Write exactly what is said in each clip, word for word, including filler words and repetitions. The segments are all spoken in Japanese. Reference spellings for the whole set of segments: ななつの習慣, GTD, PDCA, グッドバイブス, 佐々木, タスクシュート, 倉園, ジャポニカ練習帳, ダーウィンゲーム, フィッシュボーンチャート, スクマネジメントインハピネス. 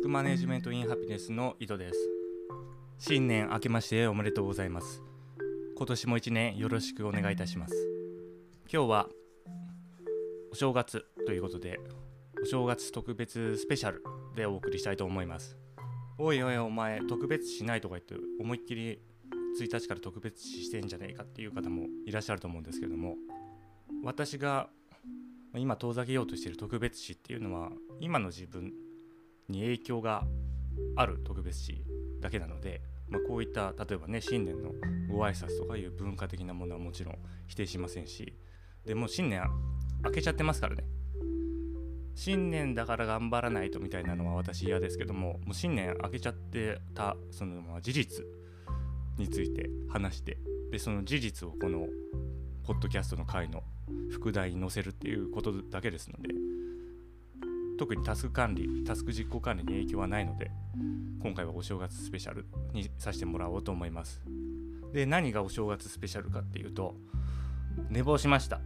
スクマネジメントインハピネスの井戸です。新年明けましておめでとうございます。今年も一年よろしくお願いいたします。今日はお正月ということで、お正月特別スペシャルでお送りしたいと思います。おいおいお前特別しないとか言って思いっきりついたちから特別視してんじゃねえかっていう方もいらっしゃると思うんですけども、私が今遠ざけようとしている特別視っていうのは今の自分に影響がある特別視だけなので、まあ、こういった例えばね新年のご挨拶とかいう文化的なものはもちろん否定しませんし、でも新年明けちゃってますからね、新年だから頑張らないとみたいなのは私嫌ですけども、もう新年明けちゃってたその事実について話して、でその事実をこのポッドキャストの回の副題に載せるっていうことだけですので、特にタスク管理タスク実行管理に影響はないので、今回はお正月スペシャルにさせてもらおうと思います。で何がお正月スペシャルかっていうと、寝坊しました。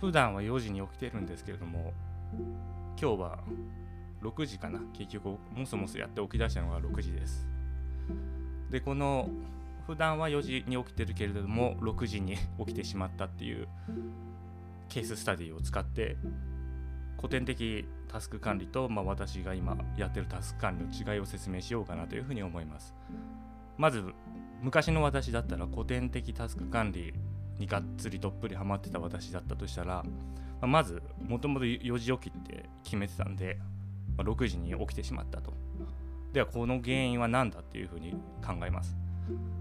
普段はよじに起きてるんですけれども、今日はろくじかな、結局もそもそやって起き出したのがろくじです。でこの普段はよじに起きてるけれどもろくじに起きてしまったっていうケーススタディを使って、古典的タスク管理と、まあ、私が今やってるタスク管理の違いを説明しようかなというふうに思います。まず昔の私だったら古典的タスク管理にがっつりどっぷりハマってた私だったとしたら、まあ、まずもともとよじ起きって決めてたんで、まあ、ろくじに起きてしまったと。ではこの原因は何だっていうふうに考えます。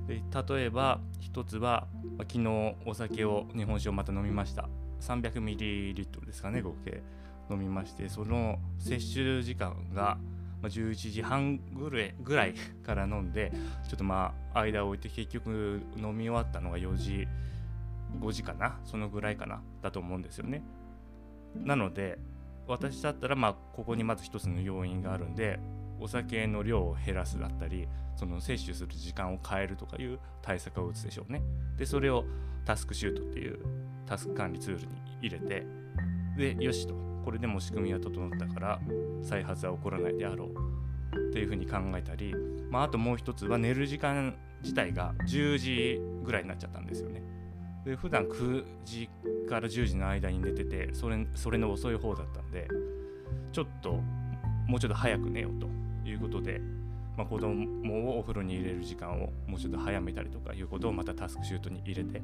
で例えば一つは昨日お酒を日本酒をまた飲みました。 さんびゃくミリリットル ですかね、合計飲みまして、その摂取時間がじゅういちじはんぐらいから飲んで、ちょっとまあ間を置いて結局飲み終わったのがよじごじかな、そのぐらいかなだと思うんですよね。なので私だったらまあここにまず一つの要因があるんで、お酒の量を減らすだったり、その摂取する時間を変えるとかいう対策を打つでしょうね。でそれをタスクシュートっていうタスク管理ツールに入れて、でよしと、これでも仕組みは整ったから再発は起こらないであろうっていうふうに考えたり、まあ、あともう一つは寝る時間自体がじゅうじぐらいになっちゃったんですよね。で普段くじからじゅうじの間に寝てて、それ、それの遅い方だったんで、ちょっともうちょっと早く寝ようということで、まあ、子供をお風呂に入れる時間をもうちょっと早めたりとかいうことをまたタスクシュートに入れて、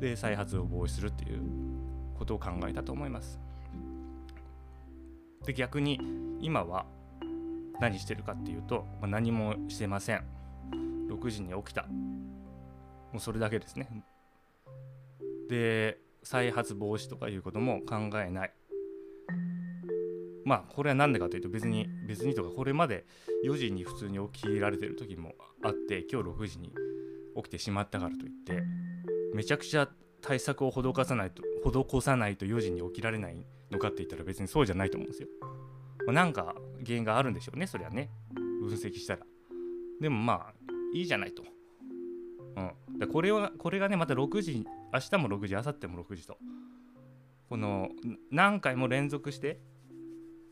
で再発を防止するっていうことを考えたと思います。で逆に今は何してるかっていうと、まあ、何もしてません。ろくじに起きた、もうそれだけですね。で再発防止とかいうことも考えない。まあこれは何でかというと、別に別にとか、これまでよじに普通に起きられてる時もあって、今日ろくじに起きてしまったからといってめちゃくちゃ対策を施さないと施さないとよじに起きられないのかって言ったら別にそうじゃないと思うんですよ。まあ、なんか原因があるんでしょうね、そりゃね、分析したら。でもまあいいじゃないと、うん、でこれはこれがねまたろくじ、明日もろくじ、明後日もろくじと、この何回も連続して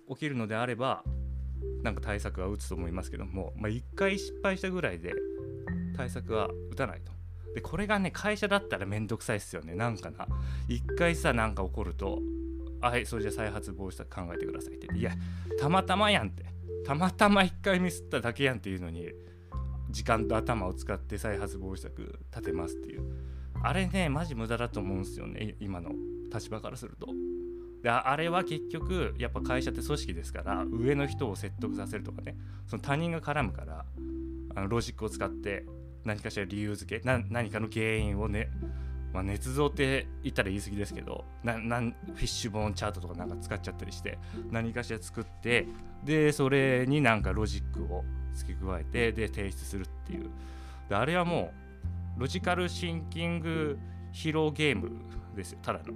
起きるのであればなんか対策は打つと思いますけども、まあ、いっかい失敗したぐらいで対策は打たないと。でこれがね会社だったらめんどくさいっすよね。なんかないっかいさなんか起こると、はい、それじゃ再発防止策考えてくださいって、いやたまたまやんって、たまたまいっかいミスっただけやんっていうのに時間と頭を使って再発防止策立てますっていう、あれねマジ無駄だと思うんですよね、今の立場からすると。であれは結局やっぱ会社って組織ですから、上の人を説得させるとかね、その他人が絡むから、あのロジックを使って何かしら理由付けな何かの原因をね、まあ、捏造って言ったら言い過ぎですけどななんフィッシュボーンチャートとかなんか使っちゃったりして、何かしら作って、でそれになんかロジックを付け加えて、で提出するっていう。であれはもうロジカルシンキング疲労ゲームですよ、ただの、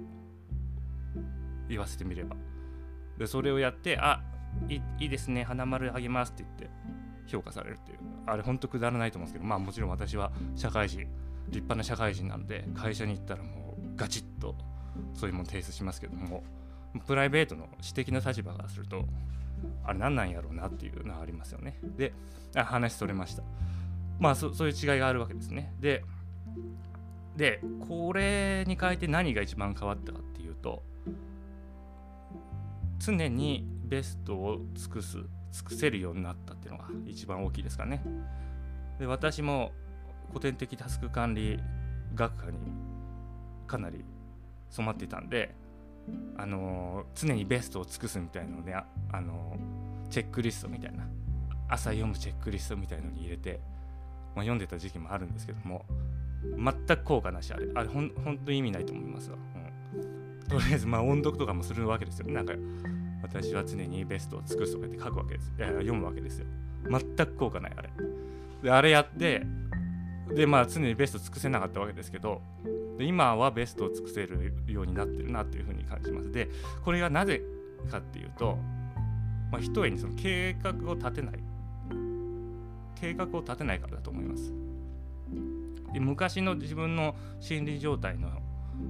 言わせてみれば。でそれをやって、あ い, いいですね花丸あげますって言って評価されるっていう、あれほんとくだらないと思うんですけど、まあもちろん私は社会人、立派な社会人なので会社に行ったらもうガチッとそういうもの提出しますけども、プライベートの私的な立場からするとあれ何なんやろうなっていうのはありますよね。で、話それました。まあ そ, そういう違いがあるわけですね。で、でこれに変えて何が一番変わったかっていうと、常にベストを尽くす尽くせるようになったっていうのが一番大きいですかね。で、私も古典的タスク管理学科にかなり染まっていたんで、あのー、常にベストを尽くすみたいなので、あ、あのー、チェックリストみたいな、朝読むチェックリストみたいのに入れて、まあ、読んでた時期もあるんですけども、全く効果なし、あれあれほん本当に意味ないと思いますわ、うん、とりあえずまあ音読とかもするわけですよね。なんか私は常にベストを尽くすとかって書くわけです、いや読むわけですよ。全く効果ないあれで、あれやって、でまあ常にベスト尽くせなかったわけですけど、で今はベストを尽くせるようになってるなというふうに感じます。でこれがなぜかっていうと、まあ、ひとえにその計画を立てない計画を立てないからだと思います。で昔の自分の心理状態の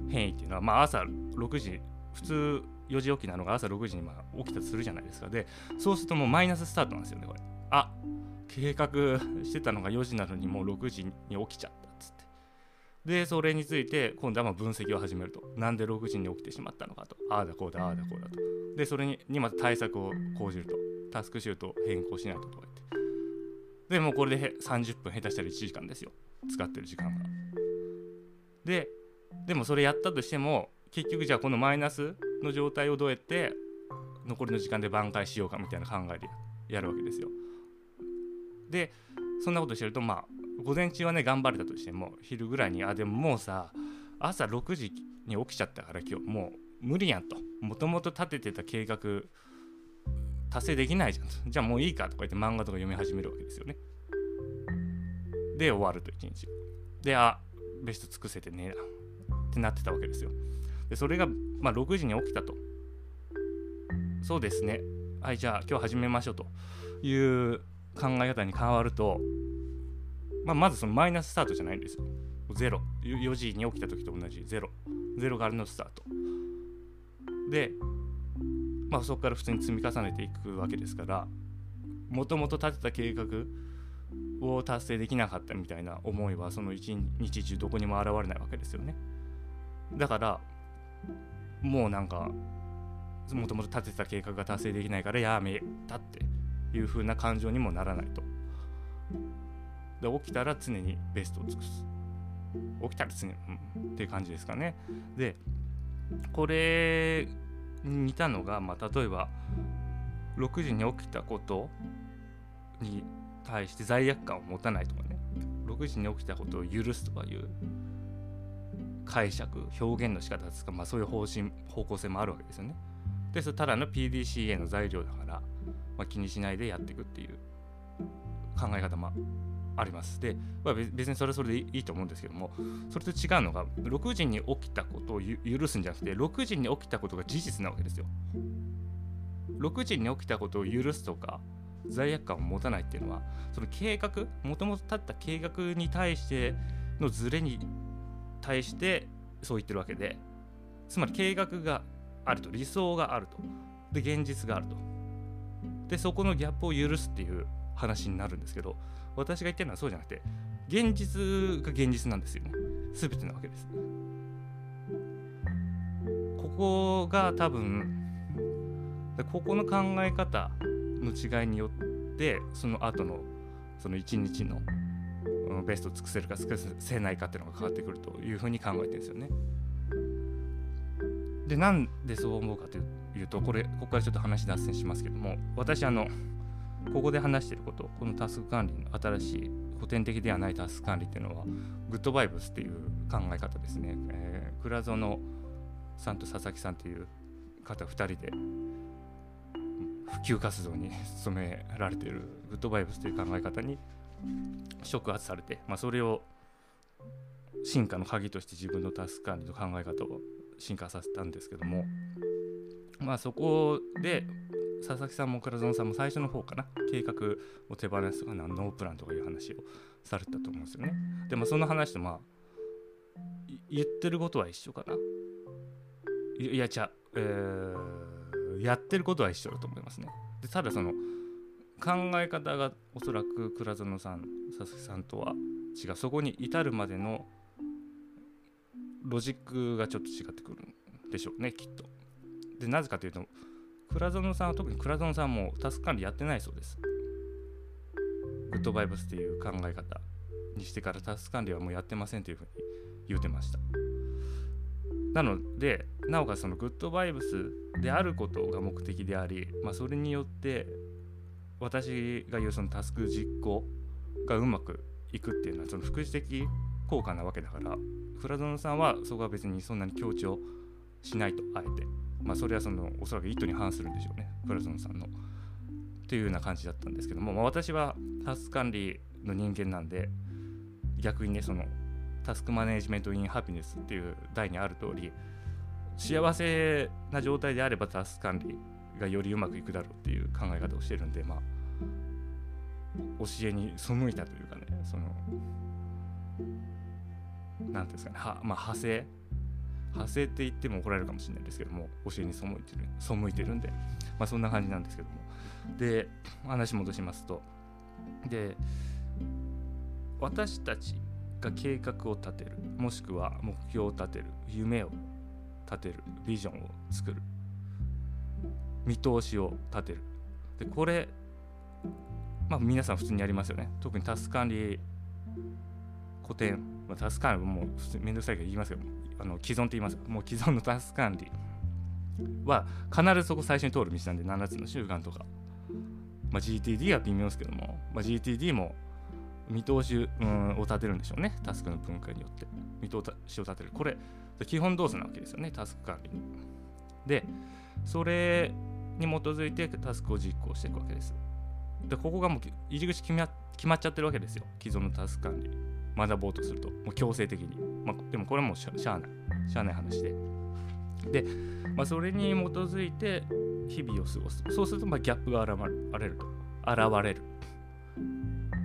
変異っていうのは、まあ、朝ろくじ、普通よじ起きなのが朝ろくじにまあ起きたとするじゃないですか。でそうするともうマイナススタートなんですよねこれ。あ、計画してたのがよじなのにもうろくじに起きちゃったっつって、でそれについて今度はまあ分析を始めると、なんでろくじに起きてしまったのかと、ああだこうだああだこうだと、でそれにまた対策を講じると、タスクシュートを変更しないととか言って、でもうこれでさんじゅっぷん、下手したらいちじかんですよ、使ってる時間が。ででもそれやったとしても、結局じゃあこのマイナスの状態をどうやって残りの時間で挽回しようかみたいな考えでやるわけですよ。でそんなことしてると、まあ午前中はね頑張れたとしても、昼ぐらいにあでももうさ朝ろくじに起きちゃったから今日もう無理やんと、もともと立ててた計画達成できないじゃんと、じゃあもういいかとか言って漫画とか読み始めるわけですよね。で終わると一日で、あベスト尽くせてねえなってなってたわけですよ。でそれがまあろくじに起きたと、そうですね、はい、じゃあ今日始めましょうという考え方に変わると、まあ、まずそのマイナススタートじゃないんですよ。ゼロ、よじに起きた時と同じゼロゼロからのスタートで、まあ、そこから普通に積み重ねていくわけですから、もともと立てた計画を達成できなかったみたいな思いはその一日中どこにも現れないわけですよね。だからもうなんかもともと立てた計画が達成できないからやめたっていう風な感情にもならないと。で起きたら常にベストを尽くす、起きたら常に、うん、っていう感じですかね。でこれに似たのが、まあ、例えばろくじに起きたことに対して罪悪感を持たないとかね、ろくじに起きたことを許すとかいう解釈、表現の仕方ですか、まあ、そういう方針方向性もあるわけですよね。でそれただの ピーディーシーエー の材料だから、まあ、気にしないでやっていくっていう考え方もあります。で、まあ、別にそれはそれでいいと思うんですけども、それと違うのがろくじに起きたことを許すんじゃなくて、ろくじに起きたことが事実なわけですよ。ろくじに起きたことを許すとか罪悪感を持たないっていうのは、その計画、もともと立った計画に対してのズレに対してそう言ってるわけで、つまり計画があると、理想があると、で現実があると、でそこのギャップを許すっていう話になるんですけど、私が言ってるのはそうじゃなくて、現実が現実なんですよね。全てなわけです。ここが多分、ここの考え方の違いによって、その後のその一日のベストを尽くせるか尽くせないかっていうのが変わってくるというふうに考えてるんですよね。でなんでそう思うかというと、これここからちょっと話脱線しますけども、私あのここで話していること、このタスク管理の新しい古典的ではないタスク管理っていうのはグッドバイブスっていう考え方ですね。えー、倉園さんと佐々木さんっていう方ふたりで普及活動に努められているグッドバイブスという考え方に触発されて、まあ、それを進化の鍵として自分のタスク管理の考え方を進化させたんですけども、まあ、そこで佐々木さんも倉園さんも最初の方かな、計画を手放すとかノープランとかいう話をされたと思うんですよね。でもその話とまあ言ってることは一緒かな、いやじゃあえー、やってることは一緒だと思いますね。で、ただその考え方がおそらく倉園さん、佐々木さんとは違う、そこに至るまでのロジックがちょっと違ってくるんでしょうね、きっと。で、なぜかというと倉園さんは、特に倉園さんもタスク管理やってないそうです。グッドバイブスっていう考え方にしてからタスク管理はもうやってませんというふうに言ってました。なので、なおかつそのグッドバイブスであることが目的であり、まあ、それによって私が言うそのタスク実行がうまくいくっていうのはその副次的効果なわけだから、倉園さんはそこは別にそんなに強調しないと、あえて、まあ、それはそのおそらく意図に反するんでしょうね、倉園さんのというような感じだったんですけども、まあ、私はタスク管理の人間なんで、逆にね、そのタスクマネジメントインハピネスっていう題にある通り、幸せな状態であればタスク管理がよりうまくいくだろうっていう考え方をしてるんで、まあ教えに背いたというかね、そのなんていうんですかね、はまあ派生派生って言っても怒られるかもしれないですけども、教えに背いてる背いてるんで、まあそんな感じなんですけども、で話戻しますと、で私たちが計画を立てる、もしくは目標を立てる、夢を立てる、ビジョンを作る、見通しを立てる。でこれ、まあ、皆さん普通にやりますよね。特にタスク管理古典、まあ、タスク管理もうめんどくさいから言いますけど、あの既存って言います。もう既存のタスク管理は必ずそこ最初に通る道なんで、ななつの習慣とか、まあ、ジーティーディー は微妙ですけども、まあ、ジーティーディー も見通しを立てるんでしょうね、タスクの分解によって見通しを立てる。これ基本動作なわけですよね、タスク管理で。それに基づいてタスクを実行していくわけです。でここがもう入り口決ま、決まっちゃってるわけですよ、既存のタスク管理学ぼうとすると、もう強制的に、まあ、でもこれはもうしゃあないしゃあない話で、で、まあ、それに基づいて日々を過ごす。そうするとまあギャップが現れると現れる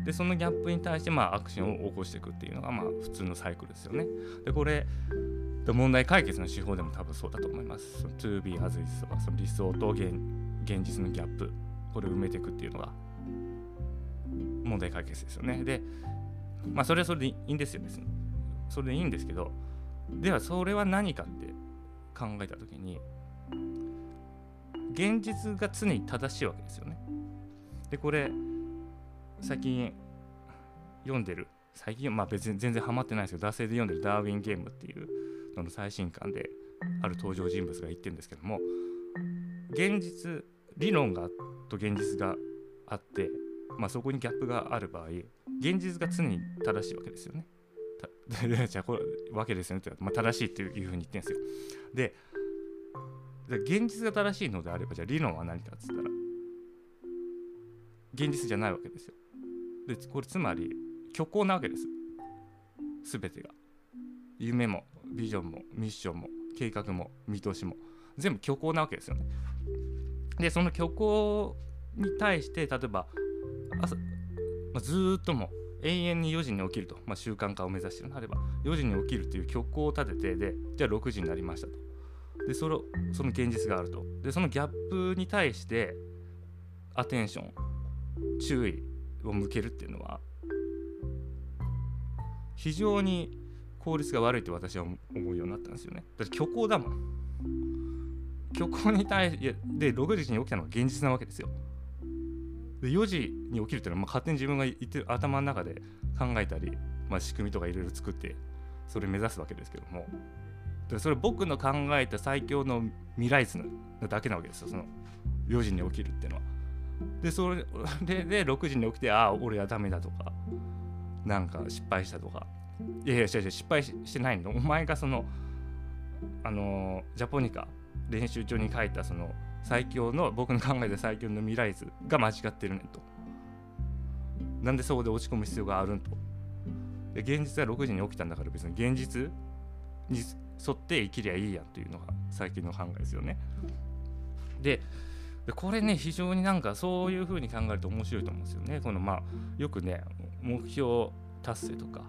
で、そのギャップに対してまあアクションを起こしていくっていうのがまあ普通のサイクルですよね。でこれ問題解決の手法でも多分そうだと思います。 To be as is とか、その理想と 現, 現実のギャップ、これを埋めていくっていうのが問題解決ですよね。で、まあそれはそれでいいんですよ、別にそれでいいんですけど、ではそれは何かって考えたときに、現実が常に正しいわけですよね。でこれ最近読んでる、最近、まあ別に全然ハマってないんですけど、惰性で読んでるダーウィンゲームっていうのの最新刊で、ある登場人物が言ってるんですけども、現実、理論がと現実があって、まあ、そこにギャップがある場合、現実が常に正しいわけですよね。じゃあこれわけですよねって、まあ、正しいっていうふうに言ってるんですよ。で、現実が正しいのであれば、じゃあ理論は何かっつったら、現実じゃないわけですよ。でこれつまり虚構なわけです。すべてが、夢もビジョンもミッションも計画も見通しも全部虚構なわけですよね。でその虚構に対して、例えば朝、まあ、ずーっとも永遠によじに起きると、まあ、習慣化を目指しているのであれば、よじに起きるという虚構を立てて、でじゃあろくじになりましたと。でそのその現実があると。でそのギャップに対してアテンション、注意を向けるっていうのは非常に効率が悪いと私は思うようになったんですよね。だって虚構だもん。虚構に対してでろくじに起きたのが現実なわけですよ。でよじに起きるっていうのは、まあ、勝手に自分が言ってる頭の中で考えたり、まあ、仕組みとかいろいろ作ってそれを目指すわけですけども、だそれ僕の考えた最強の未来図なだけなわけですよ、そのよじに起きるっていうのは。でそれででろくじに起きて、ああ俺はダメだとか、なんか失敗したとか、いやいや違う違う失敗 し, してないんだ、お前がそのあのジャポニカ練習帳に書いたその最強の、僕の考えた最強の未来図が間違ってるねんと、なんでそこで落ち込む必要があるんと。で現実はろくじに起きたんだから、別に現実に沿って生きりゃいいやんというのが最近の考えですよね。でこれね、非常になんかそういう風に考えると面白いと思うんですよね。このまあよくね、目標達成とか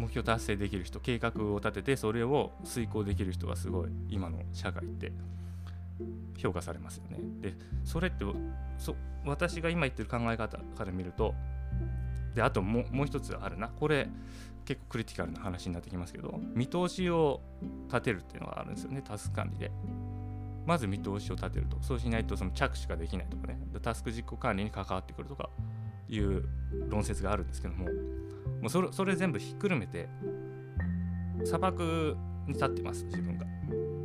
目標達成できる人、計画を立ててそれを遂行できる人がすごい今の社会って評価されますよね。でそれってそ私が今言ってる考え方から見ると、であとも う, もう一つあるな、これ結構クリティカルな話になってきますけど、見通しを立てるっていうのがあるんですよね、タスク管理で。まず見通しを立てると、そうしないとその着手ができないとかね、タスク実行管理に関わってくるとかいう論説があるんですけども、もうそれ、それ全部ひっくるめて砂漠に立ってます自分が。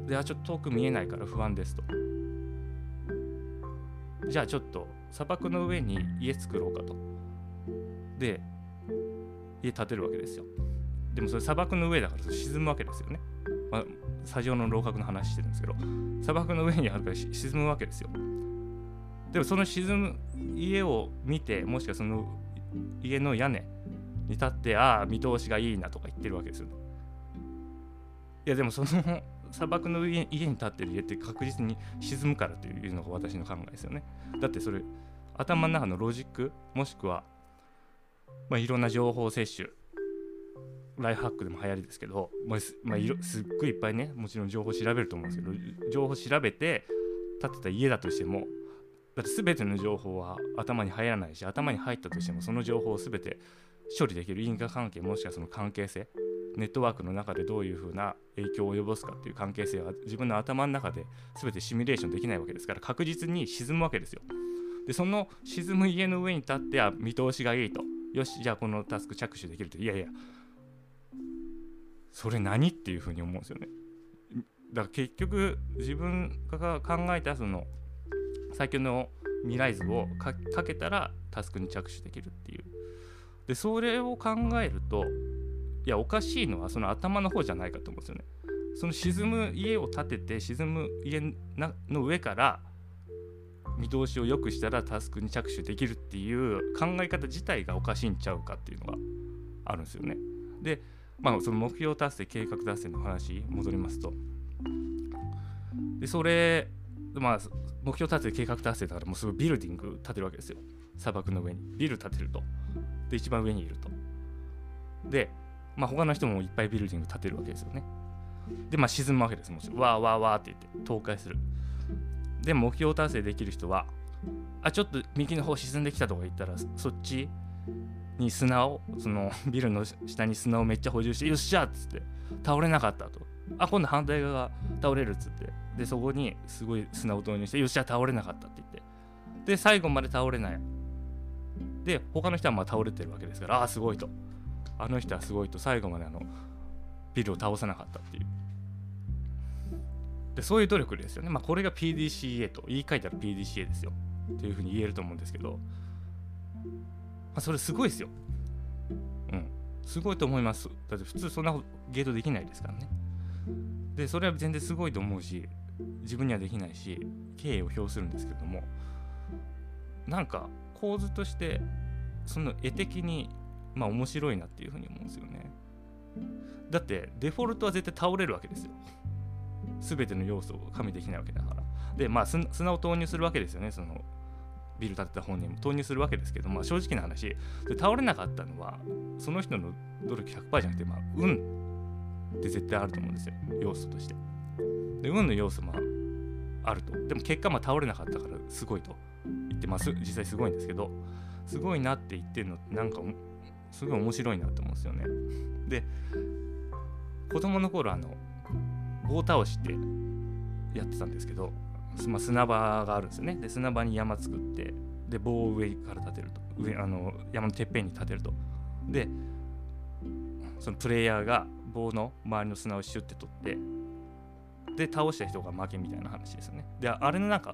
で、あ、ちょっと遠く見えないから不安ですと。じゃあちょっと砂漠の上に家作ろうかと。で、家建てるわけですよ。でもそれ砂漠の上だから沈むわけですよね。まあ、砂上の楼閣の話してるんですけど、砂漠の上にあるから沈むわけですよ。でもその沈む家を見て、もしくはその家の屋根に立って、ああ見通しがいいなとか言ってるわけですよ。いやでもその砂漠の家に立ってる家って確実に沈むからというのが私の考えですよね。だってそれ頭の中のロジック、もしくは、まあ、いろんな情報摂取、ライフハックでも流行りですけど、まあまあ、すっごいいっぱいね、もちろん情報調べると思うんですけど、情報調べて建てた家だとしても、だって全ての情報は頭に入らないし、頭に入ったとしてもその情報を全て処理できる因果関係、もしくはその関係性、ネットワークの中でどういう風な影響を及ぼすかっていう関係性は自分の頭の中で全てシミュレーションできないわけですから、確実に沈むわけですよ。でその沈む家の上に立って、あ見通しがいいと、よしじゃあこのタスク着手できると、いやいやそれ何っていう風に思うんですよね。だから結局自分が考えたその最強の未来図を か, かけたらタスクに着手できるっていう。でそれを考えると、いやおかしいのはその頭の方じゃないかと思うんですよね。その沈む家を建てて、沈む家の上から見通しを良くしたらタスクに着手できるっていう考え方自体がおかしいんちゃうかっていうのがあるんですよね。で、まあ、その目標達成計画達成の話戻りますと、でそれ、まあ、目標達成計画達成だから、もうすごいビルディング建てるわけですよ。砂漠の上にビル建てると、で一番上にいると、でまあ、他の人もいっぱいビルディング建てるわけですよね。で、まあ、沈むわけです。もちろんわーわーわーって言って倒壊する。で目標達成できる人は、あちょっと右の方沈んできたとか言ったら、そっちに砂を、そのビルの下に砂をめっちゃ補充して、よっしゃーっつって倒れなかったと、あ今度反対側が倒れるっつって、でそこにすごい砂を投入して、よっしゃー倒れなかったって言って、で最後まで倒れないで、他の人はまあ倒れてるわけですから、あーすごいと、あの人はすごいと、最後まであのビルを倒さなかったっていう。でそういう努力ですよね。まあこれが ピーディーシーエー と言い換えたら ピーディーシーエー ですよというふうに言えると思うんですけど、まあ、それすごいですよ。うんすごいと思います。だって普通そんなゲートできないですからね。でそれは全然すごいと思うし、自分にはできないし敬意を表するんですけども、なんか構図としてその絵的にまあ面白いなっていうふうに思うんですよね。だってデフォルトは絶対倒れるわけですよ。全ての要素を加味できないわけだから。でまあ砂を投入するわけですよね。そのビル建てた本人も投入するわけですけど、まあ正直な話で倒れなかったのはその人の努力 ひゃくパーセント じゃなくて、まあ運って絶対あると思うんですよ、要素として。で運の要素もあると。でも結果まあ倒れなかったからすごいと言ってます。実際すごいんですけど、すごいなって言ってるのってなんかすごい面白いなと思うんですよね。で子供の頃あの棒倒しってやってたんですけど、まあ、砂場があるんですよね。で砂場に山作って、で棒を上から立てると、上あの山のてっぺんに立てると、でそのプレイヤーが棒の周りの砂をシュッて取って、で倒した人が負けみたいな話ですよね。であれのなんか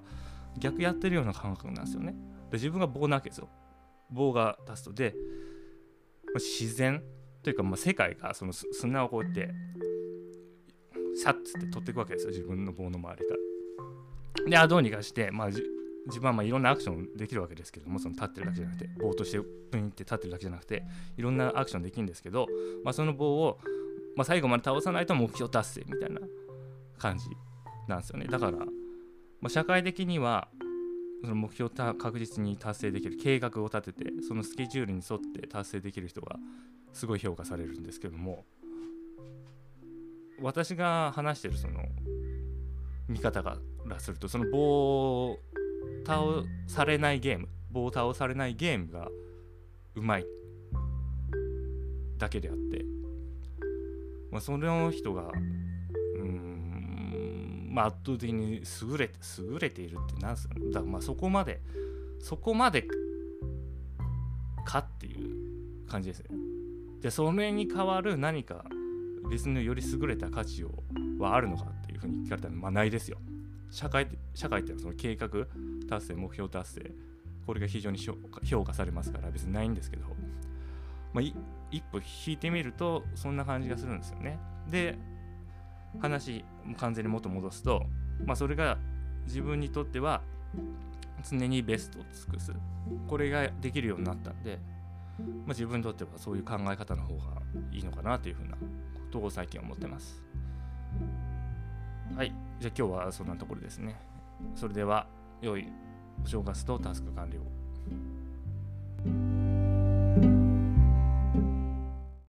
逆やってるような感覚なんですよね。で自分が棒なわけですよ。棒が立つと、で自然というか、まあ、世界がその砂をこうやってサッつって取っていくわけですよ、自分の棒の周りから。であどうにかして、まあ、自分はまあいろんなアクションできるわけですけども、その立ってるだけじゃなくて、棒としてプインって立ってるだけじゃなくていろんなアクションできるんですけど、まあ、その棒を、まあ、最後まで倒さないと目標達成みたいな感じなんですよね。だから、まあ、社会的にはその目標を確実に達成できる計画を立てて、そのスケジュールに沿って達成できる人がすごい評価されるんですけども、私が話してるその見方からすると、その棒を倒されないゲーム棒を倒されないゲームがうまいだけであって、まあ、その人がうーん、まあ、圧倒的に優れて優れているってなんすかね。だからまあそこまでそこまでかっていう感じですね。でそれに代わる何か別のより優れた価値をはあるのかっていうふうに聞かれたら、まあないですよ。社会社会ってのはその計画達成目標達成、これが非常に評価、評価されますから別にないんですけど、まあ、い一歩引いてみるとそんな感じがするんですよね。で話完全に元戻すと、まあ、それが自分にとっては常にベストを尽くす、これができるようになったんで、まあ、自分にとってはそういう考え方の方がいいのかなというふうなことを最近思ってます。はい、じゃあ今日はそんなところですね。それでは良いお正月とタスク完了。